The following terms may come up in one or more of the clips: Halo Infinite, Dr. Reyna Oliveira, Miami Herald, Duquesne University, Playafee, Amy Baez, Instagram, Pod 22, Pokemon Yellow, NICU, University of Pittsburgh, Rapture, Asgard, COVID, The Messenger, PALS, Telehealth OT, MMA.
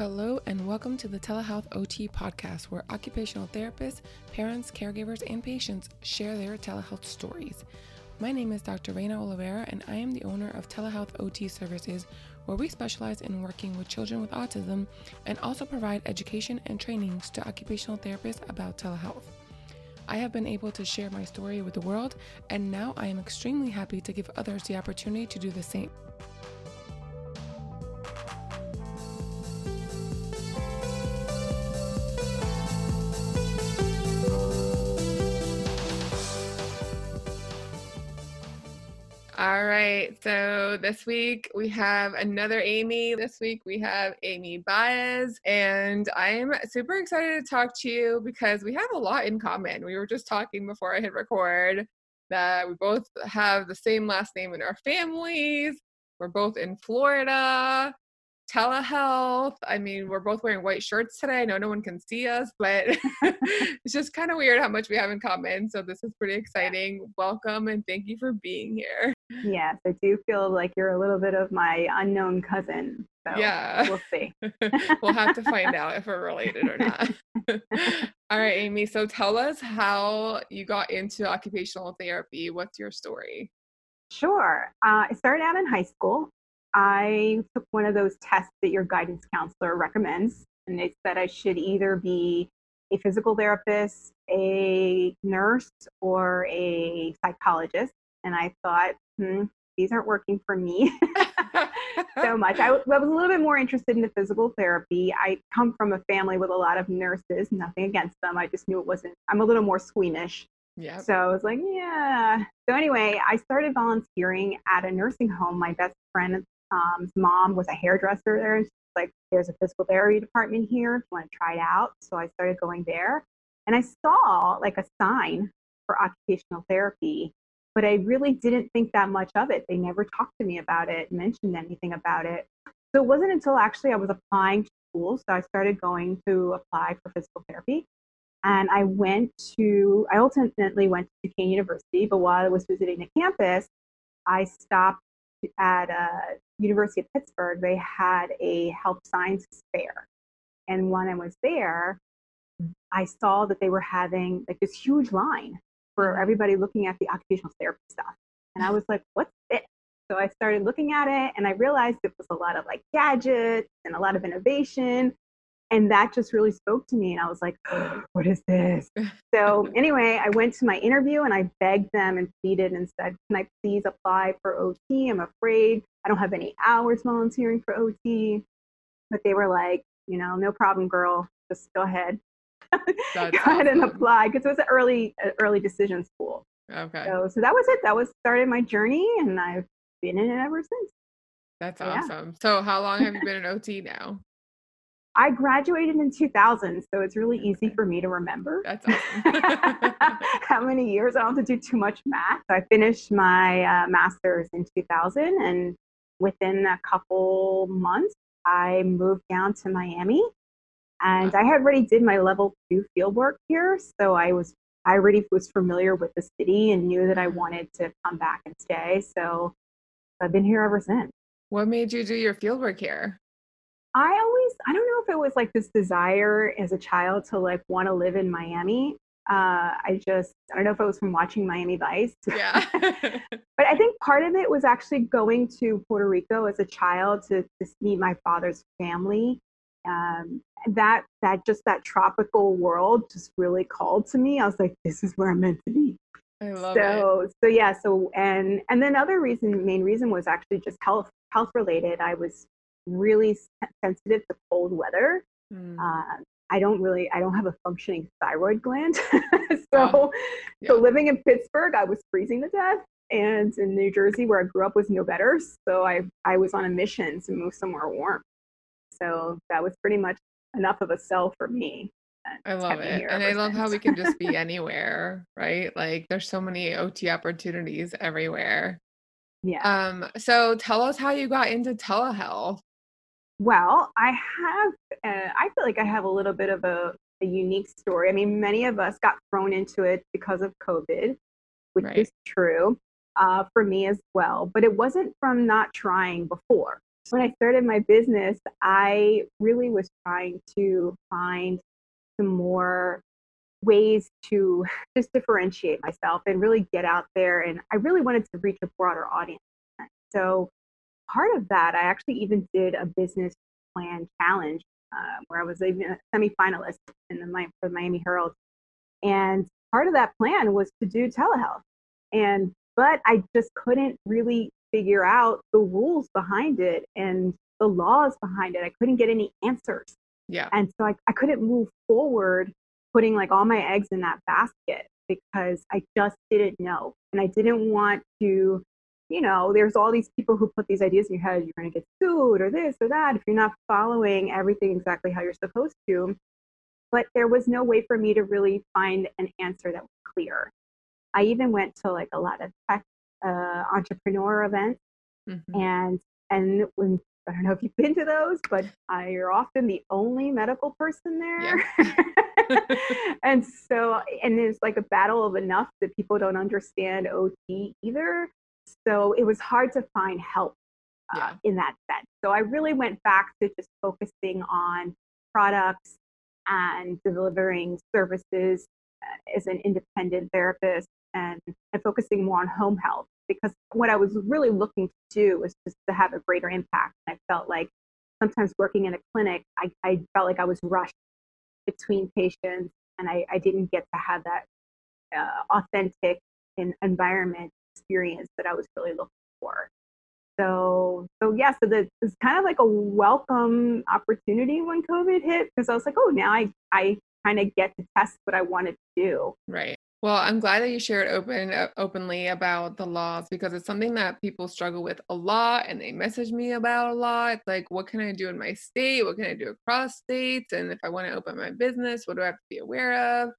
Hello and welcome to the Telehealth OT podcast, where occupational therapists, parents, caregivers, and patients share their telehealth stories. My name is Dr. Reyna Oliveira, and I am the owner of Telehealth OT Services, where we specialize in working with children with autism and also provide education and trainings to occupational therapists about telehealth. I have been able to share my story with the world, and now I am extremely happy to give others the opportunity to do the same. All right, so this week we have another Amy. This week we have Amy Baez, and I'm super excited to talk to you because we have a lot in common. We were just talking before I hit record that we both have the same last name in our families. We're both in Florida, telehealth. I mean, we're both wearing white shirts today. I know no one can see us, but it's just kind of weird how much we have in common. So this is pretty exciting. Yeah. Welcome, and thank you for being here. Yes, I do feel like you're a little bit of my unknown cousin. So yeah. We'll see. We'll have to find out if we're related or not. All right, Amy. So tell us how you got into occupational therapy. What's your story? Sure. I started out in high school. I took one of those tests that your guidance counselor recommends, and it said I should either be a physical therapist, a nurse, or a psychologist. And I thought, these aren't working for me so much. I was a little bit more interested in the physical therapy. I come from a family with a lot of nurses, nothing against them. I just knew it wasn't, I'm a little more squeamish. Yep. So I was like, yeah. So anyway, I started volunteering at a nursing home. My best friend's mom was a hairdresser there. She's like, there's a physical therapy department here if you want to try it out. So I started going there, and I saw like a sign for occupational therapy. But I really didn't think that much of it. They never talked to me about it, mentioned anything about it. So it wasn't until actually I was applying to school. So I started going to apply for physical therapy. And I ultimately went to Duquesne University. But while I was visiting the campus, I stopped at University of Pittsburgh. They had a health sciences fair. And when I was there, I saw that they were having like this huge line for everybody looking at the occupational therapy stuff. And I was like, what's this? So I started looking at it, and I realized it was a lot of like gadgets and a lot of innovation. And that just really spoke to me. And I was like, oh, what is this? So anyway, I went to my interview, and I begged them and pleaded and said, can I please apply for OT? I'm afraid I don't have any hours volunteering for OT. But they were like, no problem, girl. Just go ahead. Go ahead and apply, because it was an early decision school. Okay. So that was it. That was started my journey, and I've been in it ever since. That's awesome. Yeah. So how long have you been an OT now? I graduated in 2000, so it's really easy for me to remember. That's awesome. How many years? I don't have to do too much math. So I finished my master's in 2000, and within a couple months, I moved down to Miami. And I had already did my level 2 field work here, so I already was familiar with the city and knew that I wanted to come back and stay. So I've been here ever since. What made you do your field work here? I don't know if it was like this desire as a child to like want to live in Miami. I don't know if it was from watching Miami Vice. Yeah. But I think part of it was actually going to Puerto Rico as a child to meet my father's family. That tropical world just really called to me. I was like, this is where I'm meant to be. I love it. And then main reason was actually just health related. I was really sensitive to cold weather. I don't have a functioning thyroid gland. So living in Pittsburgh, I was freezing to death. And in New Jersey, where I grew up, was no better. So I was on a mission to move somewhere warm. So that was pretty much enough of a sell for me. I love it. And I love how we can just be anywhere, right? Like there's so many OT opportunities everywhere. Yeah. So tell us how you got into telehealth. Well, I feel like I have a little bit of a unique story. I mean, many of us got thrown into it because of COVID, which is true for me as well. But it wasn't from not trying before. When I started my business, I really was trying to find some more ways to just differentiate myself and really get out there. And I really wanted to reach a broader audience. So part of that, I actually even did a business plan challenge where I was even a semi-finalist in for the Miami Herald. And part of that plan was to do telehealth. But I just couldn't really figure out the rules behind it and the laws behind it. I couldn't get any answers. Yeah. And so I couldn't move forward putting like all my eggs in that basket because I just didn't know. And I didn't want to, you know, there's all these people who put these ideas in your head, you're going to get sued or this or that if you're not following everything exactly how you're supposed to. But there was no way for me to really find an answer that was clear. I even went to like a lot of tech entrepreneur events. Mm-hmm. And when, I don't know if you've been to those, but you're often the only medical person there. Yeah. and there's like a battle of enough that people don't understand OT either. So it was hard to find help in that sense. So I really went back to just focusing on products and delivering services as an independent therapist and focusing more on home health, because what I was really looking to do was just to have a greater impact. And I felt like sometimes working in a clinic, I felt like I was rushed between patients and I didn't get to have that authentic environment experience that I was really looking for. So that was kind of like a welcome opportunity when COVID hit, because I was like, oh, now I kind of get to test what I wanted to do. Right. Well, I'm glad that you shared openly about the laws, because it's something that people struggle with a lot and they message me about a lot. It's like, what can I do in my state? What can I do across states? And if I want to open my business, what do I have to be aware of?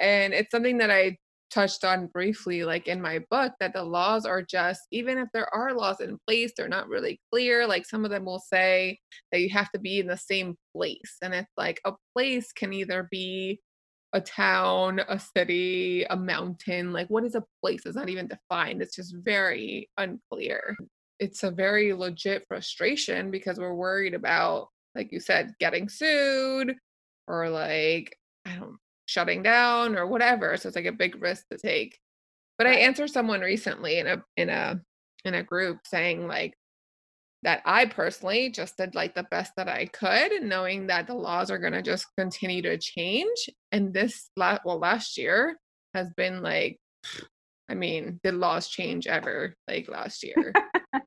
And it's something that I touched on briefly, like in my book, that the laws are just, even if there are laws in place, they're not really clear. Like some of them will say that you have to be in the same place. And it's like a place can either be a town, a city, a mountain. Like, what is a place? It's not even defined. It's just very unclear. It's a very legit frustration because we're worried about, like you said, getting sued or like, shutting down or whatever. So it's like a big risk to take. But right. I answered someone recently in a group saying like that I personally just did like the best that I could, knowing that the laws are going to just continue to change. And this last year has been like, I mean, did laws change ever like last year?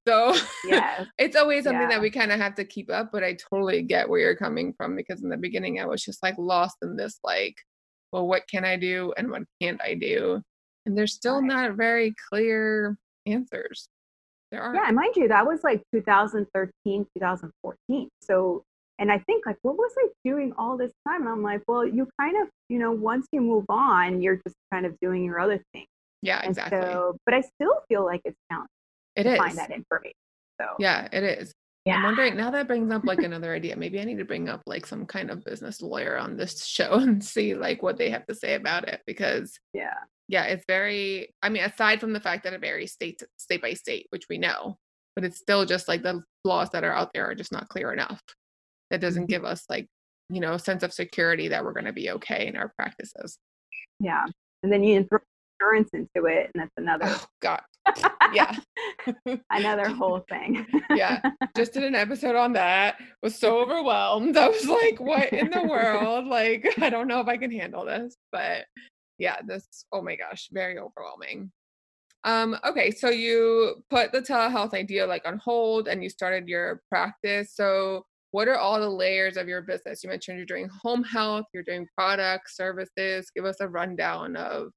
So yes. It's always something that we kind of have to keep up, but I totally get where you're coming from, because in the beginning I was just like lost in this, like, well, what can I do and what can't I do? And there's still not very clear answers. There are. Yeah, mind you, that was like 2013, 2014. So, and I think like, what was I doing all this time? And I'm like, well, you kind of, you know, once you move on, you're just kind of doing your other thing. Yeah, and exactly. So, but I still feel like it's challenging to find that information. So. Yeah, it is. Yeah. I'm wondering, now that brings up like another idea. Maybe I need to bring up like some kind of business lawyer on this show and see like what they have to say about it, because it's very, I mean, aside from the fact that it varies state by state, which we know, but it's still just like the laws that are out there are just not clear enough. That doesn't give us like, you know, a sense of security that we're going to be okay in our practices. Yeah. And then you throw insurance into it, and that's another. Oh, God. Yeah. Another whole thing. Yeah. Just did an episode on that. Was so overwhelmed. I was like, what in the world? Like, I don't know if I can handle this, but yeah, this, oh my gosh, very overwhelming. Okay. So you put the telehealth idea like on hold and you started your practice. So what are all the layers of your business? You mentioned you're doing home health, you're doing products, services. Give us a rundown of,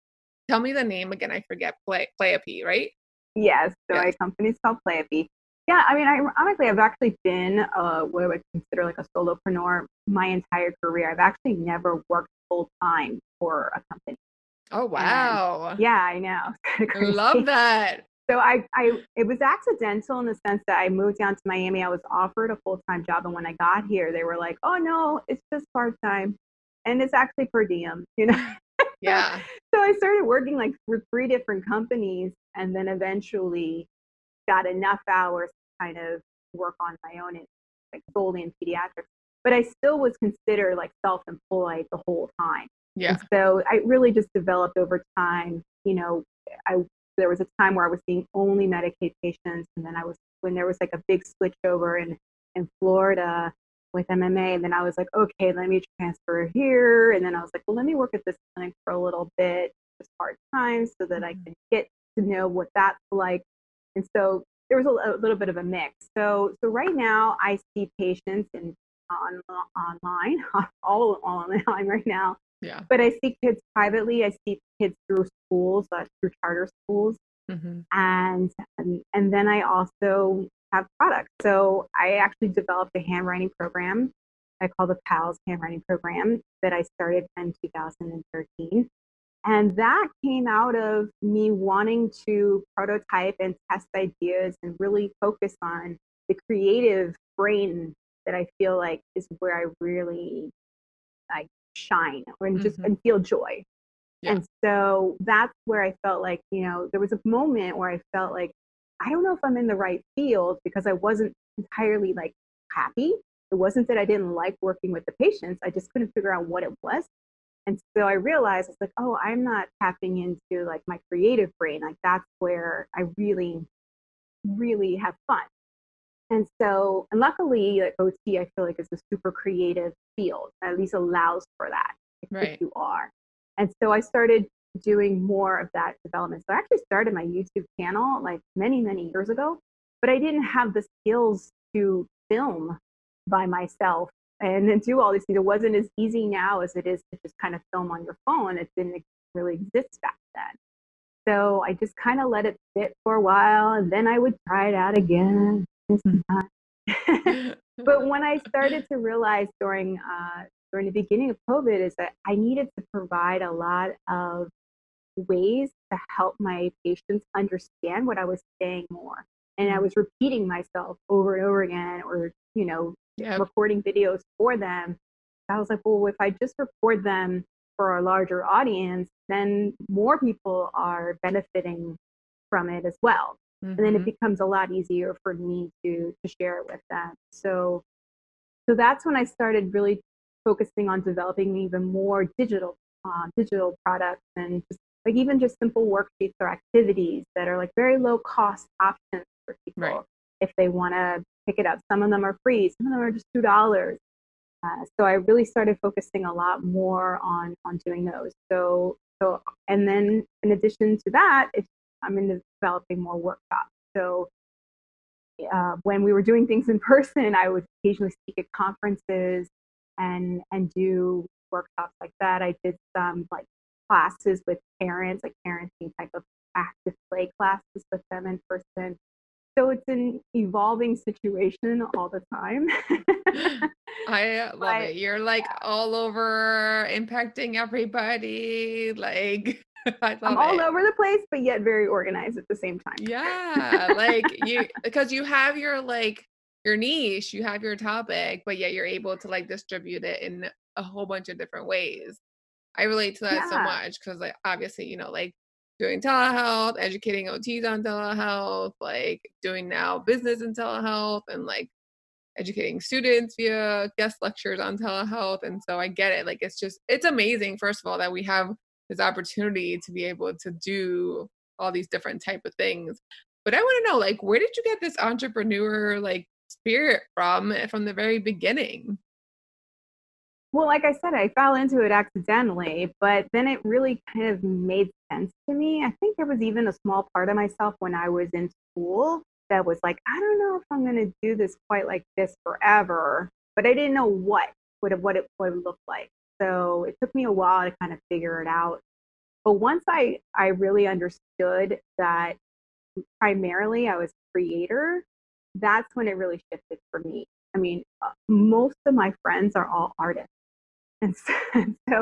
tell me the name again. I forget. Playafee, right? Yes. So my company's called Playafee. Yeah. I mean, ironically, I've actually been what I would consider like a solopreneur my entire career. I've actually never worked full time for a company. Oh, wow. And, yeah, I know. Love that. So it was accidental in the sense that I moved down to Miami. I was offered a full-time job. And when I got here, they were like, oh no, it's just part-time. And it's actually per diem, you know? Yeah. So I started working like for three different companies, and then eventually got enough hours to kind of work on my own and like solely in pediatrics. But I still was considered like self-employed the whole time. Yeah. And so I really just developed over time, you know, there was a time where I was seeing only Medicaid patients. And then when there was like a big switch over in Florida with MMA, and then I was like, okay, let me transfer here. And then I was like, well, let me work at this clinic for a little bit, just part-time, so that I can get to know what that's like. And so there was a little bit of a mix. So right now I see patients online, all online right now. Yeah. But I see kids privately. I see kids through schools, through charter schools, mm-hmm. and then I also have products. So I actually developed a handwriting program I call the PALS handwriting program that I started in 2013, and that came out of me wanting to prototype and test ideas and really focus on the creative brain that I feel like is where I really like shine and just mm-hmm. and feel joy. Yeah. And so that's where I felt like, you know, there was a moment where I felt like, I don't know if I'm in the right field, because I wasn't entirely like happy. It wasn't that I didn't like working with the patients. I just couldn't figure out what it was. And so I realized, I was like, oh, I'm not tapping into like my creative brain. Like that's where I really, really have fun. And so, and luckily, like OT, I feel like is a super creative field, at least allows for that if you are. And so I started doing more of that development. So I actually started my YouTube channel like many, many years ago, but I didn't have the skills to film by myself and then do all these things. It wasn't as easy now as it is to just kind of film on your phone. It didn't really exist back then. So I just kind of let it sit for a while, and then I would try it out again. But when I started to realize during the beginning of COVID is that I needed to provide a lot of ways to help my patients understand what I was saying more. And I was repeating myself over and over again, or, you know, recording videos for them. I was like, well, if I just record them for a larger audience, then more people are benefiting from it as well. And then it becomes a lot easier for me to share it with them. So that's when I started really focusing on developing even more digital products, and just like even just simple worksheets or activities that are like very low cost options for people if they want to pick it up. Some of them are free, some of them are just $2. So I really started focusing a lot more on doing those. So and then in addition to that, I'm into developing more workshops. So when we were doing things in person, I would occasionally speak at conferences and do workshops like that. I did some like classes with parents, like parenting type of active play classes with them in person. So it's an evolving situation all the time. I love it. You're like all over, impacting everybody, like... I'm all over the place, but yet very organized at the same time. Yeah. Like you, because you have your, like your niche, you have your topic, but yet you're able to like distribute it in a whole bunch of different ways. I relate to that so much, because like, obviously, you know, like doing telehealth, educating OTs on telehealth, like doing now business in telehealth, and like educating students via guest lectures on telehealth. And so I get it. Like, it's just, it's amazing. First of all, that we have this opportunity to be able to do all these different type of things. But I want to know, like, where did you get this entrepreneur like spirit from the very beginning? Well, like I said, I fell into it accidentally, but then it really kind of made sense to me. I think there was even a small part of myself when I was in school that was like, I don't know if I'm going to do this quite like this forever, but I didn't know what it would look like. So it took me a while to kind of figure it out. But once I really understood that primarily I was a creator, that's when it really shifted for me. I mean, most of my friends are all artists. And I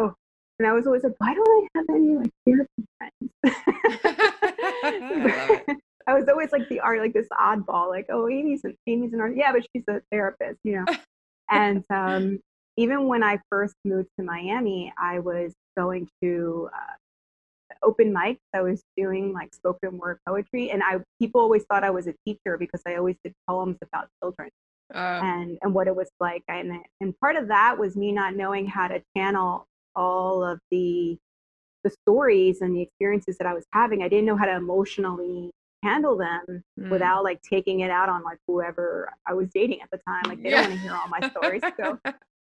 was always like, why don't I have any like therapy friends? I was always like this oddball, like, oh, Amy's an artist. Yeah, but she's a therapist, you know? And, even when I first moved to Miami, I was going to open mics. I was doing like spoken word poetry, and people always thought I was a teacher because I always did poems about children and what it was like. And part of that was me not knowing how to channel all of the stories and the experiences that I was having. I didn't know how to emotionally handle them without like taking it out on like whoever I was dating at the time. Like they don't want to hear all my stories.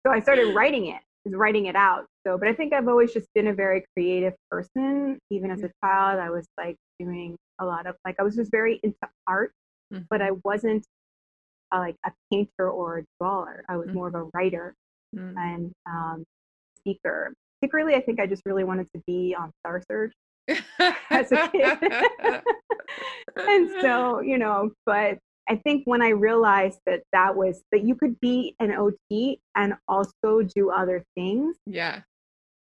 So I started writing it out. So, but I think I've always just been a very creative person. Even as a child, I was like doing a lot of like, I was just very into art, but I wasn't like a painter or a drawer. I was more of a writer and speaker. Particularly, I think I just really wanted to be on Star Search as a kid. And so, you know, but I think when I realized that you could be an OT and also do other things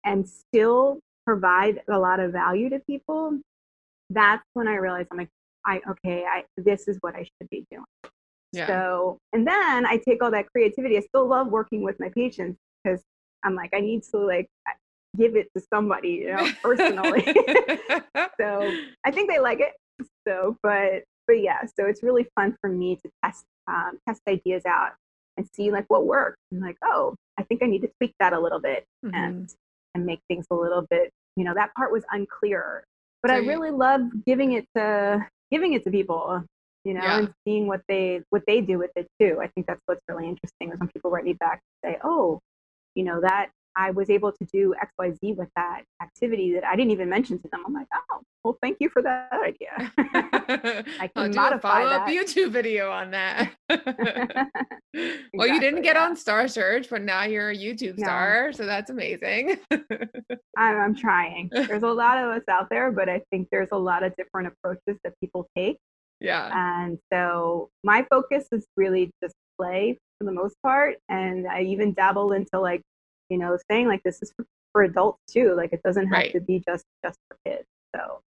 and still provide a lot of value to people, that's when I realized I'm like, this is what I should be doing. Yeah. So, and then I take all that creativity. I still love working with my patients because I'm like, I need to like give it to somebody, you know, personally. So I think they like it. So, but yeah, so it's really fun for me to test ideas out and see like what works. And like, oh, I think I need to tweak that a little bit and make things a little bit, you know, that part was unclear, but I really love giving it to people, you know, and seeing what they do with it too. I think that's what's really interesting is when people write me back and say, oh, you know, that I was able to do XYZ with that activity that I didn't even mention to them. I'm like, oh, well, thank you for that idea. I can modify that. I'll do a follow-up YouTube video on that. Exactly, well, you didn't get on Star Search, but now you're a YouTube star. So that's amazing. I'm trying. There's a lot of us out there, but I think there's a lot of different approaches that people take. Yeah. And so my focus is really just play for the most part. And I even dabble into like, you know, saying like, this is for adults too. Like it doesn't have to be just for kids. So,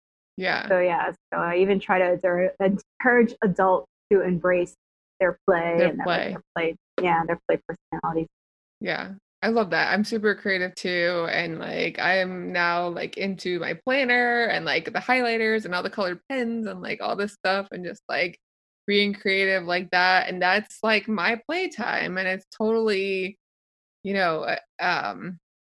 So I even try to encourage adults to embrace their play their play personalities. Yeah. I love that. I'm super creative too. And like, I am now like into my planner and like the highlighters and all the colored pens and like all this stuff and just like being creative like that. And that's like my playtime. And it's totally, you know,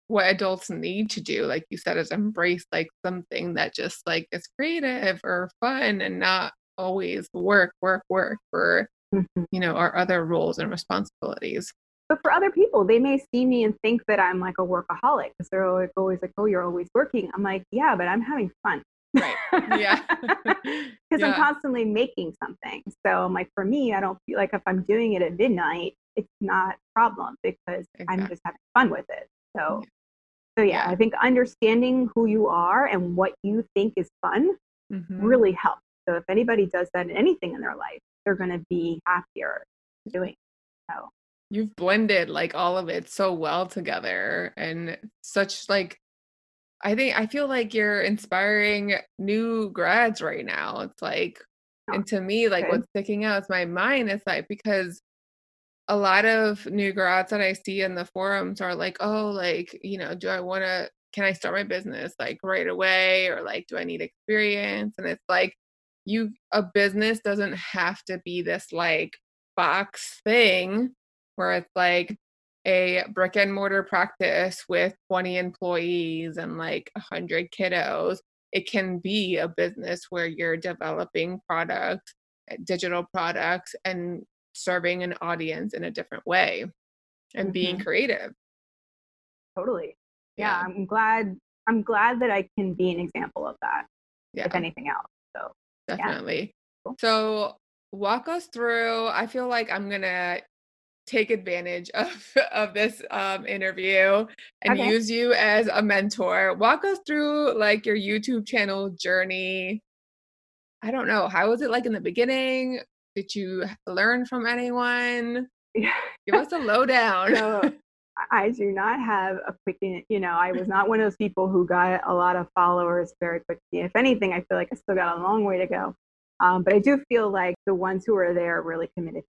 what adults need to do, like you said, is embrace like something that just like is creative or fun and not always work for, you know, our other roles and responsibilities. But for other people, they may see me and think that I'm like a workaholic because they're always like, oh, you're always working. I'm like, yeah, but I'm having fun. Right. Yeah. Because I'm constantly making something. So I'm like, for me, I don't feel like if I'm doing it at midnight, it's not a problem because I'm just having fun with it. So I think understanding who you are and what you think is fun really helps. So if anybody does that in anything in their life, they're going to be happier doing it. So you've blended like all of it so well together and such like, I feel like you're inspiring new grads right now. It's like, and to me, like what's sticking out is my mind is like, because a lot of new grads that I see in the forums are like, oh, like, you know, can I start my business like right away? Or like, do I need experience? And it's like, a business doesn't have to be this like box thing where it's like a brick and mortar practice with 20 employees and like 100 kiddos. It can be a business where you're developing products, digital products, and serving an audience in a different way and being creative. Totally. Yeah. I'm glad that I can be an example of that, if anything else. So definitely. Yeah. Cool. So walk us through, I feel like I'm going to take advantage of this interview and use you as a mentor. Walk us through like your YouTube channel journey. I don't know. How was it like in the beginning? Did you learn from anyone? Give us a lowdown. So, I do not have a quick, you know, I was not one of those people who got a lot of followers very quickly. If anything, I feel like I still got a long way to go. But I do feel like the ones who are there are really committed.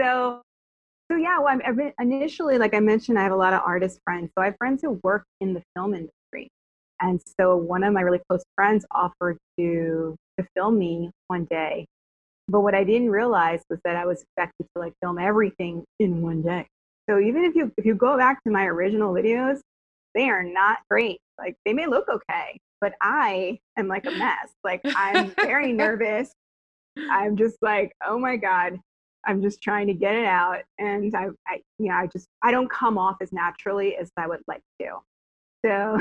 So yeah, well, initially, like I mentioned, I have a lot of artist friends. So I have friends who work in the film industry. And so one of my really close friends offered to film me one day. But what I didn't realize was that I was expected to like film everything in one day. So even if you go back to my original videos, they are not great. Like they may look okay, but I am like a mess. Like I'm very nervous. I'm just like, oh my God, I'm just trying to get it out. And I don't come off as naturally as I would like to. So,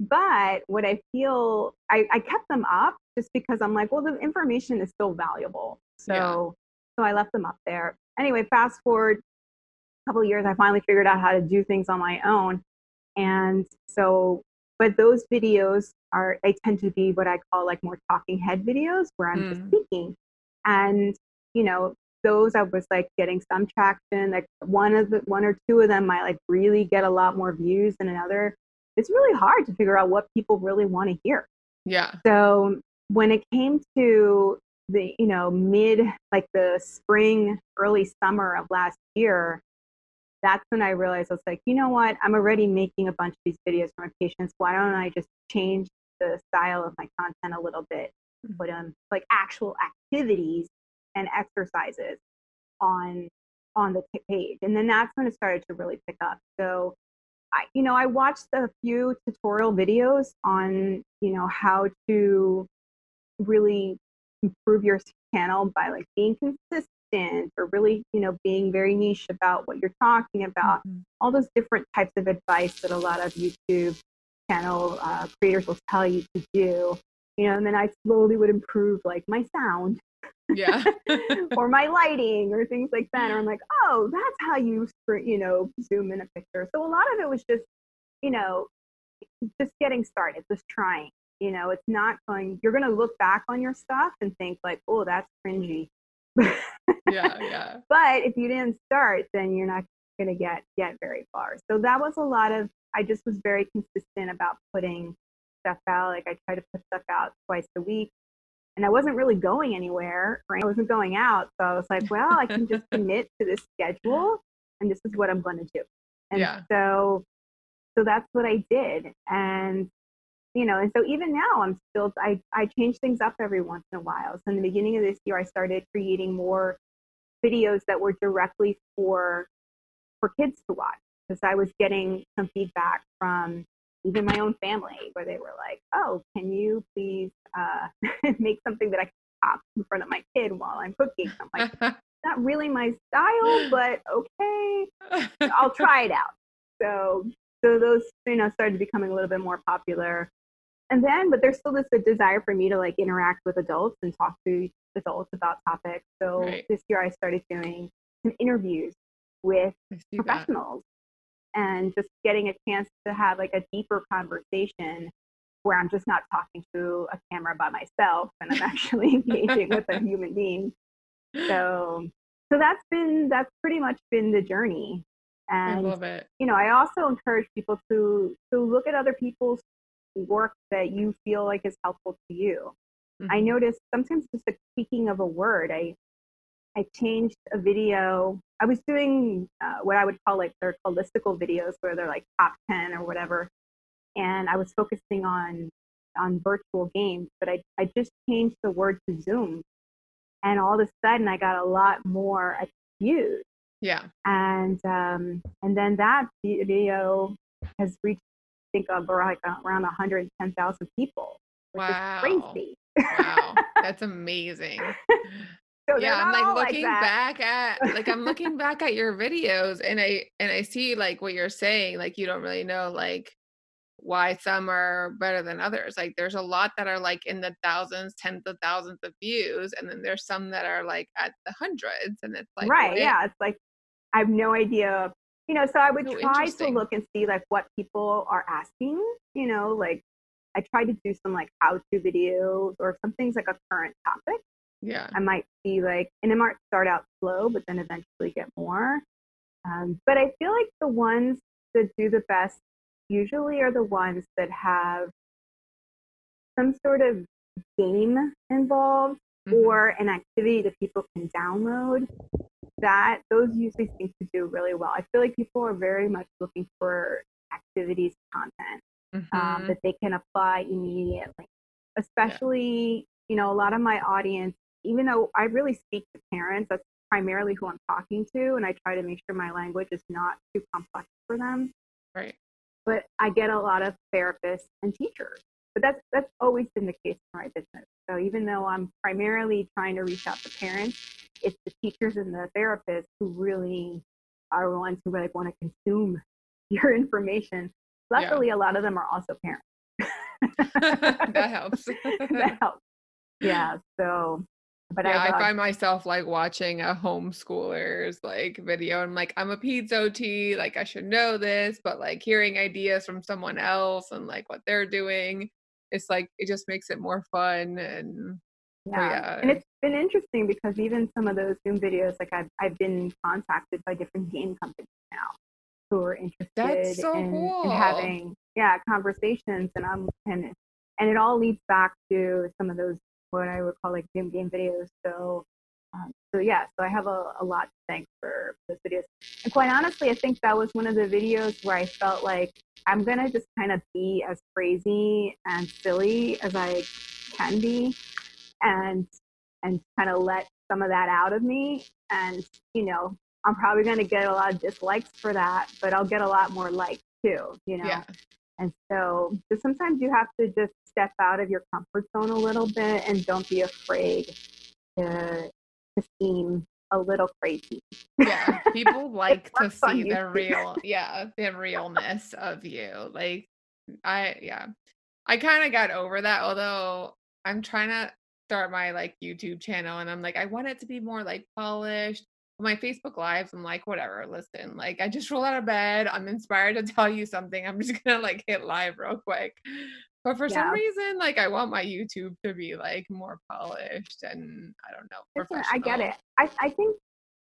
but what I feel, I kept them up just because I'm like, well, the information is still valuable. So I left them up there. Anyway, fast forward a couple of years, I finally figured out how to do things on my own. And so, but those videos they tend to be what I call like more talking head videos where I'm just speaking. And, you know, those I was like getting some traction, like one or two of them might like really get a lot more views than another. It's really hard to figure out what people really want to hear. Yeah. So when it came to the, you know, the spring, early summer of last year, that's when I realized I was like, you know what, I'm already making a bunch of these videos for my patients. Why don't I just change the style of my content a little bit, put like actual activities and exercises on the page. And then that's when it started to really pick up. So I watched a few tutorial videos on, you know, how to really improve your channel by like being consistent or really, you know, being very niche about what you're talking about, all those different types of advice that a lot of YouTube channel creators will tell you to do, you know, and then I slowly would improve like my sound. Yeah. Or my lighting or things like that. Or I'm like, oh, that's how you, you know, zoom in a picture. So a lot of it was just, you know, just getting started, just trying, you know, it's not going, you're going to look back on your stuff and think like, oh, that's cringy. Yeah. But if you didn't start, then you're not going to get very far. So that was a lot of, I just was very consistent about putting stuff out. Like I try to put stuff out twice a week. And I wasn't really going anywhere, right? I wasn't going out. So I was like, well, I can just commit to this schedule and this is what I'm going to do. And so that's what I did. And, you know, and so even now I'm still, I change things up every once in a while. So in the beginning of this year, I started creating more videos that were directly for kids to watch. Because I was getting some feedback from even my own family, where they were like, oh, can you please make something that I can pop in front of my kid while I'm cooking? I'm like, not really my style, but okay, I'll try it out. So those, you know, started becoming a little bit more popular. And then, but there's still this desire for me to like interact with adults and talk to adults about topics. So This year I started doing some interviews with professionals. And just getting a chance to have like a deeper conversation where I'm just not talking to a camera by myself and I'm actually engaging with a human being. So that's pretty much been the journey. And I love it. You know, I also encourage people to look at other people's work that you feel like is helpful to you. Mm-hmm. I noticed sometimes just the speaking of a word, I changed a video. I was doing what I would call like they're called listicle videos where they're like top 10 or whatever. And I was focusing on virtual games, but I just changed the word to Zoom. And all of a sudden I got a lot more views. Yeah. And then that video has reached, I think, around 110,000 people. Which is crazy. Wow. That's amazing. So yeah, I'm like looking back at your videos and I see like what you're saying, like you don't really know like why some are better than others. Like there's a lot that are like in the thousands, tens of thousands of views, and then there's some that are like at the hundreds, and it's like it's like I have no idea. You know, so I would try to look and see like what people are asking, you know, like I try to do some like how to videos or something's like a current topic. Yeah, I might see like, and it might start out slow, but then eventually get more. But I feel like the ones that do the best usually are the ones that have some sort of game involved or an activity that people can download. That those usually seem to do really well. I feel like people are very much looking for activities, content, that they can apply immediately. Especially, you know, a lot of my audience, even though I really speak to parents, that's primarily who I'm talking to, and I try to make sure my language is not too complex for them. Right. But I get a lot of therapists and teachers. But that's always been the case in my business. So even though I'm primarily trying to reach out to parents, it's the teachers and the therapists who really are the ones who like want to consume your information. Luckily, a lot of them are also parents. That helps. That helps. Yeah. So, but yeah, I find myself like watching a homeschooler's like video, and like, I'm a peds OT, like I should know this, but like hearing ideas from someone else and like what they're doing, it's like, it just makes it more fun. And and it's been interesting because even some of those Zoom videos, like I've been contacted by different game companies now who are interested in having conversations, and it all leads back to some of those what I would call like Zoom game videos. So so I have a lot to thank for those videos. And quite honestly, I think that was one of the videos where I felt like I'm gonna just kind of be as crazy and silly as I can be, and kind of let some of that out of me. And you know, I'm probably gonna get a lot of dislikes for that, but I'll get a lot more likes too, you know. Yeah. And so sometimes you have to just step out of your comfort zone a little bit, and don't be afraid to seem a little crazy. Yeah, people like to see the real, the realness of you. Like I kind of got over that, although I'm trying to start my like YouTube channel, and I'm like, I want it to be more like polished. My Facebook lives, I'm like, whatever, listen, like I just roll out of bed, I'm inspired to tell you something, I'm just gonna like hit live real quick. But for some reason, like I want my YouTube to be like more polished, and I don't know, professional. I get it. I think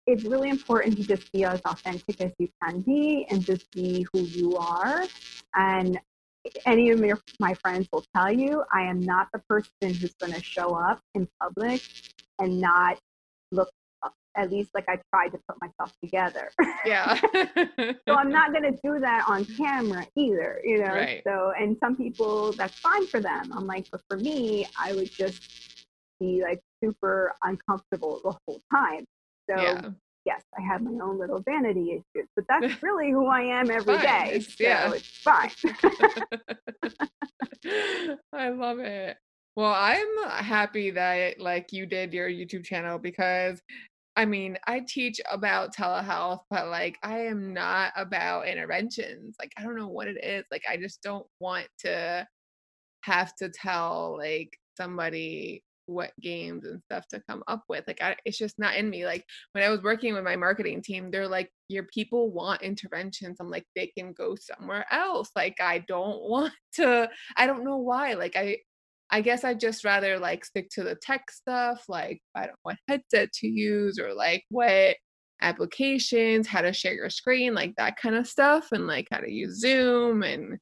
it's really important to just be as authentic as you can be, and just be who you are. And any of my friends will tell you, I am not the person who's gonna show up in public and not look, at least like I tried to put myself together. Yeah. So I'm not going to do that on camera either, you know? Right. So, and some people, that's fine for them. I'm like, but for me, I would just be like super uncomfortable the whole time. So yes, I have my own little vanity issues, but that's really who I am every day. So it's fine. I love it. Well, I'm happy that like you did your YouTube channel, because I mean, I teach about telehealth, but like, I am not about interventions. Like, I don't know what it is. Like, I just don't want to have to tell like somebody what games and stuff to come up with. Like, it's just not in me. Like when I was working with my marketing team, they're like, your people want interventions. I'm like, they can go somewhere else. Like, I don't want to, I don't know why. Like, I guess I'd just rather like stick to the tech stuff, like I don't know what headset to use, or like what applications, how to share your screen, like that kind of stuff, and like how to use Zoom and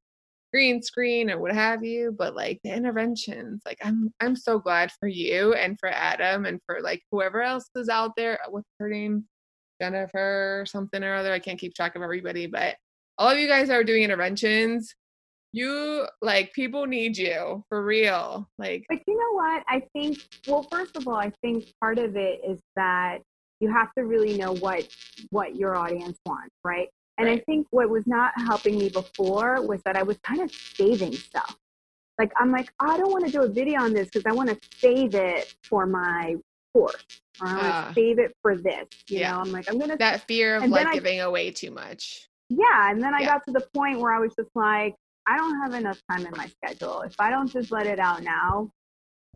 green screen or what have you. But like the interventions, like I'm so glad for you and for Adam and for like whoever else is out there. What's her name? Jennifer something or other. I can't keep track of everybody, but all of you guys are doing interventions. You like, people need you for real. Like, but you know what? I think, well, first of all, I think part of it is that you have to really know what your audience wants, right? And I think what was not helping me before was that I was kind of saving stuff. Like, I'm like, I don't want to do a video on this because I want to save it for my course, or I want to save it for this. You know, I'm like, I'm gonna that fear of and like giving away too much. Yeah, and then I got to the point where I was just like, I don't have enough time in my schedule. If I don't just let it out now,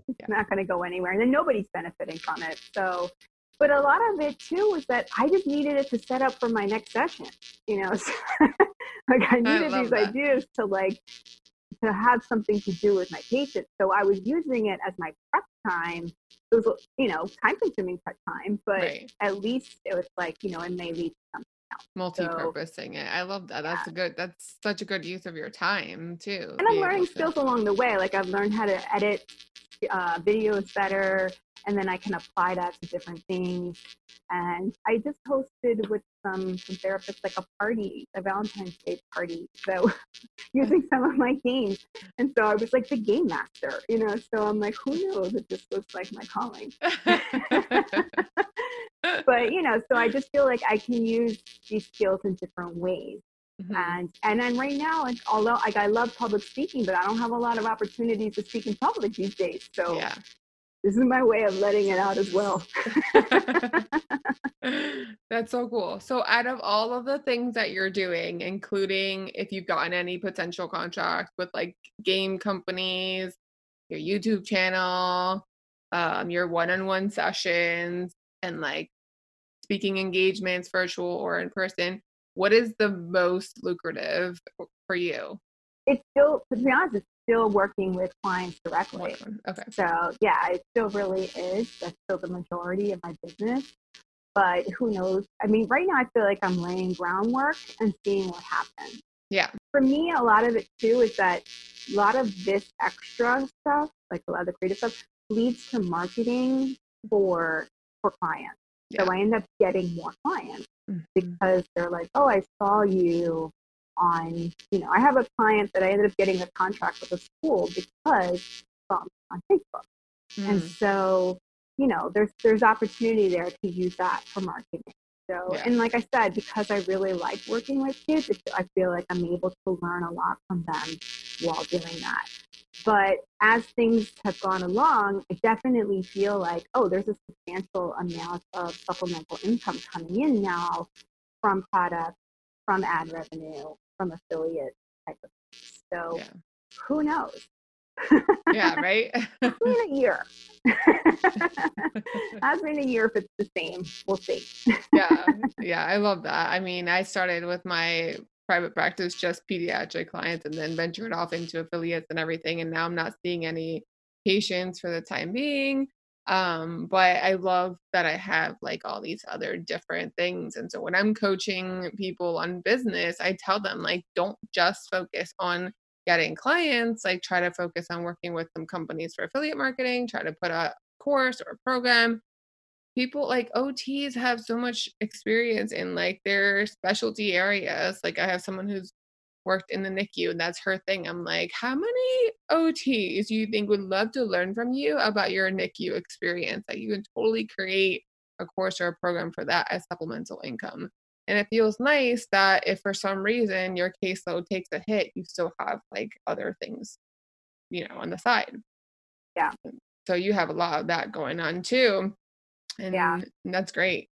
it's not going to go anywhere. And then nobody's benefiting from it. So, but a lot of it too was that I just needed it to set up for my next session, you know, so, like I needed these ideas to like, to have something to do with my patient. So I was using it as my prep time. It was, you know, time consuming prep time, but at least it was like, you know, it may lead to something. Multi-purposing it. I love that. That's a good, that's such a good use of your time too. And I'm learning skills along the way. Like I've learned how to edit videos better. and then I can apply that to different things. And I just hosted with some therapists like a party, a Valentine's Day party, so using some of my games. And so I was like the game master, you know, so I'm like, who knows if this looks like my calling. But, you know, so I just feel like I can use these skills in different ways. Mm-hmm. And then right now, it's, although like, I love public speaking, but I don't have a lot of opportunities to speak in public these days. So yeah. This is my way of letting it out as well. That's so cool. So out of all of the things that you're doing, including if you've gotten any potential contracts with like game companies, your YouTube channel, your one-on-one sessions, and like speaking engagements, virtual or in person, what is the most lucrative for you? It's still, to be honest, it's still working with clients directly. Okay. So yeah, it still really is. That's still the majority of my business. But who knows? I mean, right now I feel like I'm laying groundwork and seeing what happens. Yeah. For me, a lot of it too is that a lot of this extra stuff, like a lot of the creative stuff, leads to marketing for clients. Yeah. So I end up getting more clients because they're like, oh, I saw you on, you know, I have a client that I ended up getting a contract with a school because on Facebook. Mm. And so, you know, there's opportunity there to use that for marketing. So, yeah. And like I said, because I really like working with kids, I feel like I'm able to learn a lot from them while doing that. But as things have gone along, I definitely feel like, oh, there's a substantial amount of supplemental income coming in now from products, from ad revenue, from affiliate type of things. So yeah. Who knows? Yeah, right? It's been a year. It's been a year if it's the same. We'll see. Yeah, I love that. I mean, I started with my private practice, just pediatric clients, and then ventured off into affiliates and everything. And now I'm not seeing any patients for the time being. But I love that I have like all these other different things. And so when I'm coaching people on business, I tell them like, don't just focus on getting clients, like try to focus on working with some companies for affiliate marketing, try to put a course or a program. People like OTs have so much experience in like their specialty areas. Like I have someone who's worked in the NICU and that's her thing. I'm like, how many OTs do you think would love to learn from you about your NICU experience? Like you can totally create a course or a program for that as supplemental income. And it feels nice that if for some reason your caseload takes a hit, you still have like other things, you know, on the side. Yeah. So you have a lot of that going on too. And yeah, that's great.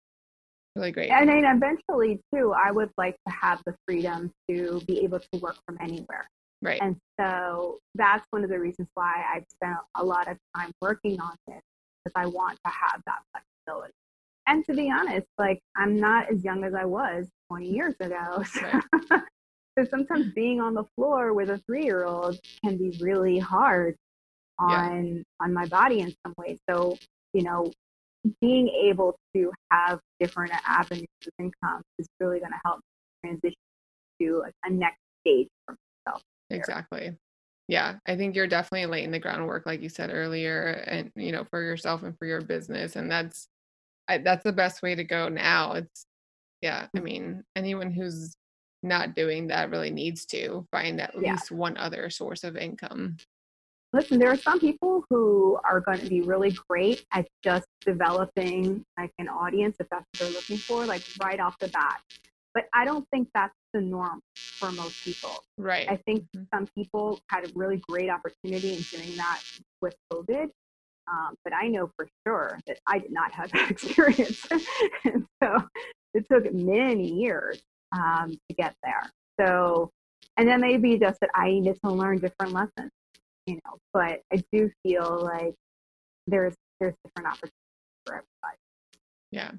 Really great. And then eventually too, I would like to have the freedom to be able to work from anywhere. Right. And so that's one of the reasons why I've spent a lot of time working on this, because I want to have that flexibility. And to be honest, like I'm not as young as I was 20 years ago. So, right. So sometimes being on the floor with a 3-year-old can be really hard on my body in some ways. So, you know, being able to have different avenues of income is really going to help transition to a next stage for myself. Exactly. Yeah. I think you're definitely laying the groundwork, like you said earlier, and, you know, for yourself and for your business. And that's the best way to go now. It's, yeah. I mean, anyone who's not doing that really needs to find at least one other source of income. Listen, there are some people who are going to be really great at just developing like an audience, if that's what they're looking for, like right off the bat. But I don't think that's the norm for most people. Right. I think some people had a really great opportunity in doing that with COVID. But I know for sure that I did not have that experience. And so it took many years to get there. So, and then maybe just that I needed to learn different lessons. You know, but I do feel like there's different opportunities for everybody. Yeah.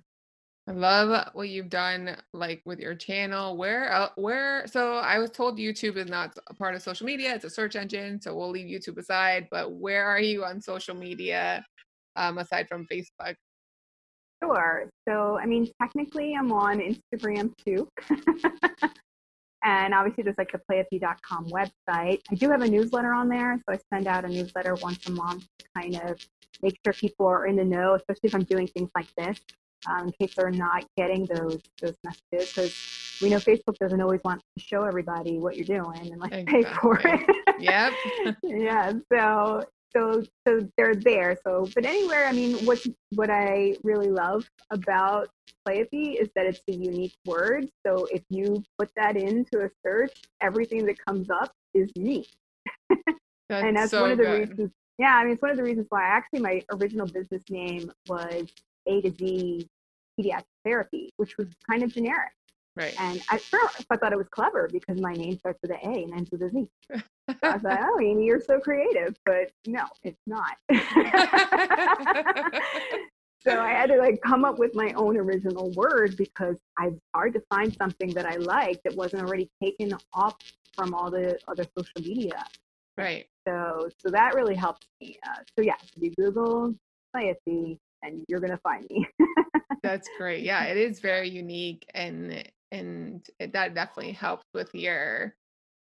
I love what you've done, like with your channel. So I was told YouTube is not a part of social media. It's a search engine. So we'll leave YouTube aside, but where are you on social media, aside from Facebook? Sure. So, I mean, technically I'm on Instagram too. And obviously there's like the Playafee.com website. I do have a newsletter on there. So I send out a newsletter once a month to kind of make sure people are in the know, especially if I'm doing things like this, in case they're not getting those messages. Because we know Facebook doesn't always want to show everybody what you're doing unless exactly. They pay for it. Yep. Yeah. So they're there. So, but anywhere, I mean, what I really love about Playafee is that it's a unique word. So if you put that into a search, everything that comes up is unique. And that's so one of the good reasons. Yeah. I mean, it's one of the reasons why actually my original business name was A to Z Pediatric Therapy, which was kind of generic. Right. And at first I thought it was clever because my name starts with an A and ends with a Z. So I was like, oh, Amy, you're so creative. But no, it's not. So I had to like come up with my own original word because it's hard to find something that I like that wasn't already taken off from all the other social media. Right. So that really helped me. So yeah, if you Google Playafee and you're going to find me. That's great. Yeah, it is very unique. And that definitely helps with your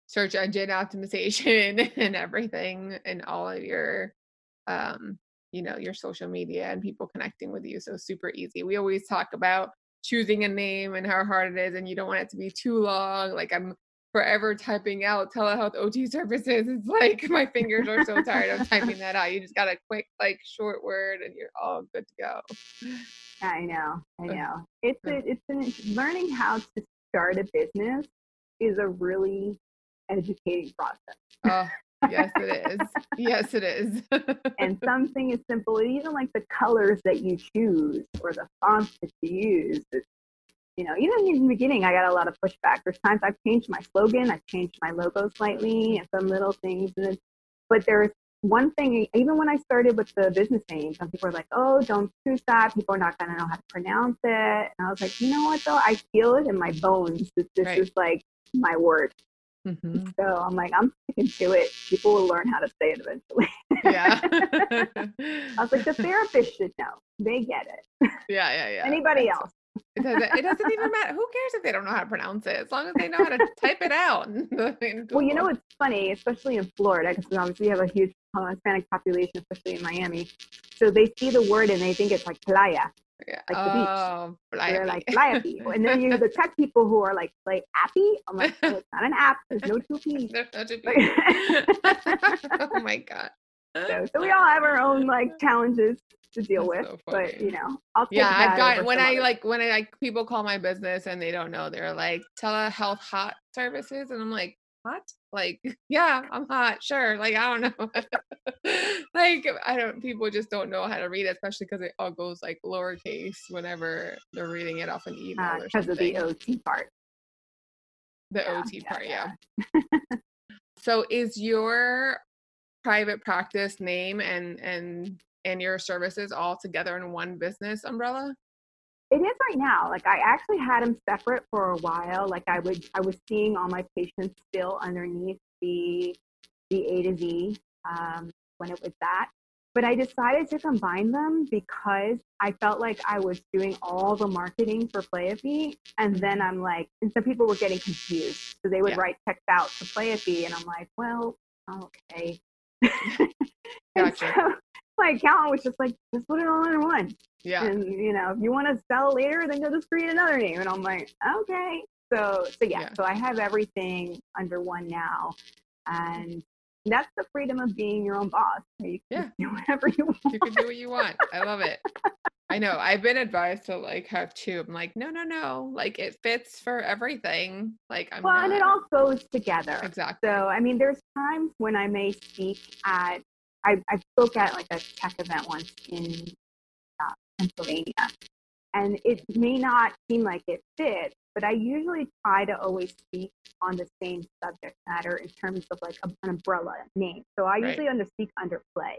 search engine optimization and everything and all of your, your social media and people connecting with you. So super easy. We always talk about choosing a name and how hard it is, and you don't want it to be too long. Like I'm forever typing out telehealth OT services. It's like my fingers are so tired of typing that out. You just got a quick, like short word and you're all good to go. I know. Learning how to start a business is a really educating process. Yes, it is. Yes, it is. And something is simple, even like the colors that you choose or the fonts that you use. Even in the beginning, I got a lot of pushback. There's times I've changed my slogan, I've changed my logo slightly and some little things. But there's one thing, even when I started with the business name, some people were like, oh, don't choose that. People are not going to know how to pronounce it. And I was like, you know what, though? I feel it in my bones that this right. is like my word. Mm-hmm. So I'm like, I'm sticking to it. People will learn how to say it eventually. Yeah. I was like, the therapist should know. They get it. Yeah. Anybody else? It doesn't even matter. Who cares if they don't know how to pronounce it, as long as they know how to type it out. Well, it's funny, especially in Florida, because we obviously have a huge Hispanic population, especially in Miami. So they see the word and they think it's like playa, yeah. like the beach. Playa. They're like playa people. And then the tech people who are like appy. I'm like, oh, it's not an app. There's no two P's. Oh my god. So we all have our own like challenges to deal with, so but I'll take that. When people call my business and they don't know, they're like telehealth hot services, and I'm like, hot? Like, yeah, I'm hot, sure. Like, I don't know. People just don't know how to read it, especially because it all goes like lowercase whenever they're reading it off an email or something. Because of the OT part. The OT part. So is your private practice name and your services all together in one business umbrella? It is right now. Like, I actually had them separate for a while. Like, I was seeing all my patients still underneath the A to Z when it was that. But I decided to combine them because I felt like I was doing all the marketing for Playafee. And then I'm like, and some people were getting confused. So they would write checks out to Playafee. And I'm like, well, okay. Gotcha. So, my accountant was just like, just put it all under one. Yeah. And if you want to sell later, then you'll just create another name. And I'm like, okay. So I have everything under one now. And that's the freedom of being your own boss. You can do whatever you want. You can do what you want. I love it. I know. I've been advised to like have two. I'm like, no. Like, it fits for everything. Like, and it all goes together. Exactly. So, I mean, there's times when I may speak at, I spoke at like a tech event once in Pennsylvania, and it may not seem like it fits, but I usually try to always speak on the same subject matter in terms of like an umbrella name. So I usually speak under play.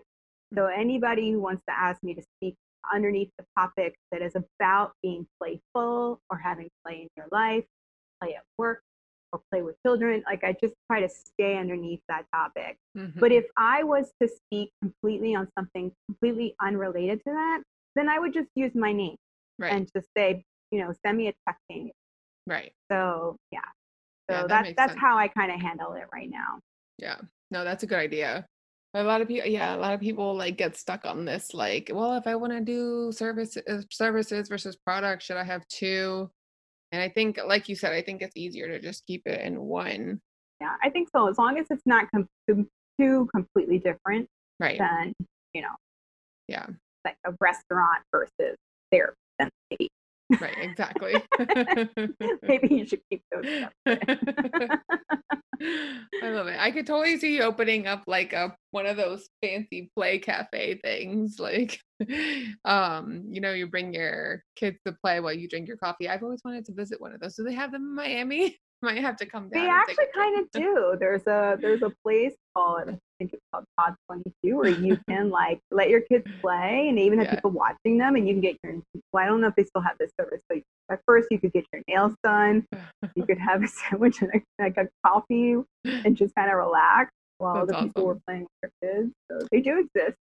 So anybody who wants to ask me to speak underneath the topic that is about being playful or having play in your life, play at work, or play with children, like I just try to stay underneath that topic. Mm-hmm. But if I was to speak completely on something completely unrelated to that, then I would just use my name and just say, send me a check payment. Right. So yeah. So yeah, that's how I kind of handle it right now. Yeah, no, that's a good idea. But a lot of people like get stuck on this. Like, well, if I want to do services versus product, should I have two? And I think, like you said, I think it's easier to just keep it in one. Yeah, I think so. As long as it's not too completely different, right? Than, you know, yeah, like a restaurant versus therapy. Then maybe. Right, exactly. Maybe you should keep those separate. I love it. I could totally see you opening up like one of those fancy play cafe things, like you know, you bring your kids to play while you drink your coffee. I've always wanted to visit one of those. Do they have them in Miami? Might have to come down. They actually kind of do. There's a place called, I think it's called Pod 22, where you can like let your kids play and even have people watching them, and you can get your, well, I don't know if they still have this service, but at first you could get your nails done, you could have a sandwich and like a coffee and just kind of relax while people were playing with their kids. So they do exist.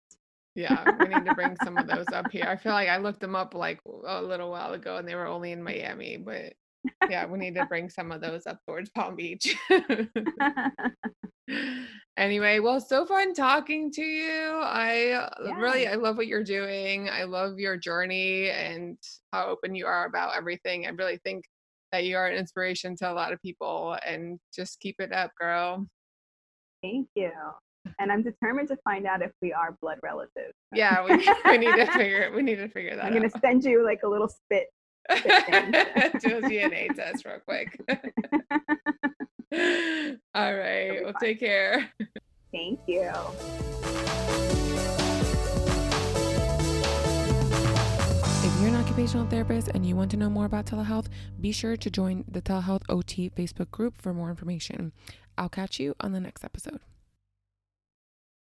Yeah, we need to bring some of those up here. I feel like I looked them up like a little while ago and they were only in Miami, but yeah, we need to bring some of those up towards Palm Beach. Anyway, well, so fun talking to you. I love what you're doing. I love your journey and how open you are about everything. I really think that you are an inspiration to a lot of people, and just keep it up, girl. Thank you. And I'm determined to find out if we are blood relatives. Yeah, we need to figure that out. I'm going to send you like a little spit. Do a DNA test real quick. All right. Well, take care. Thank you. If you're an occupational therapist and you want to know more about telehealth, be sure to join the Telehealth OT Facebook group for more information. I'll catch you on the next episode.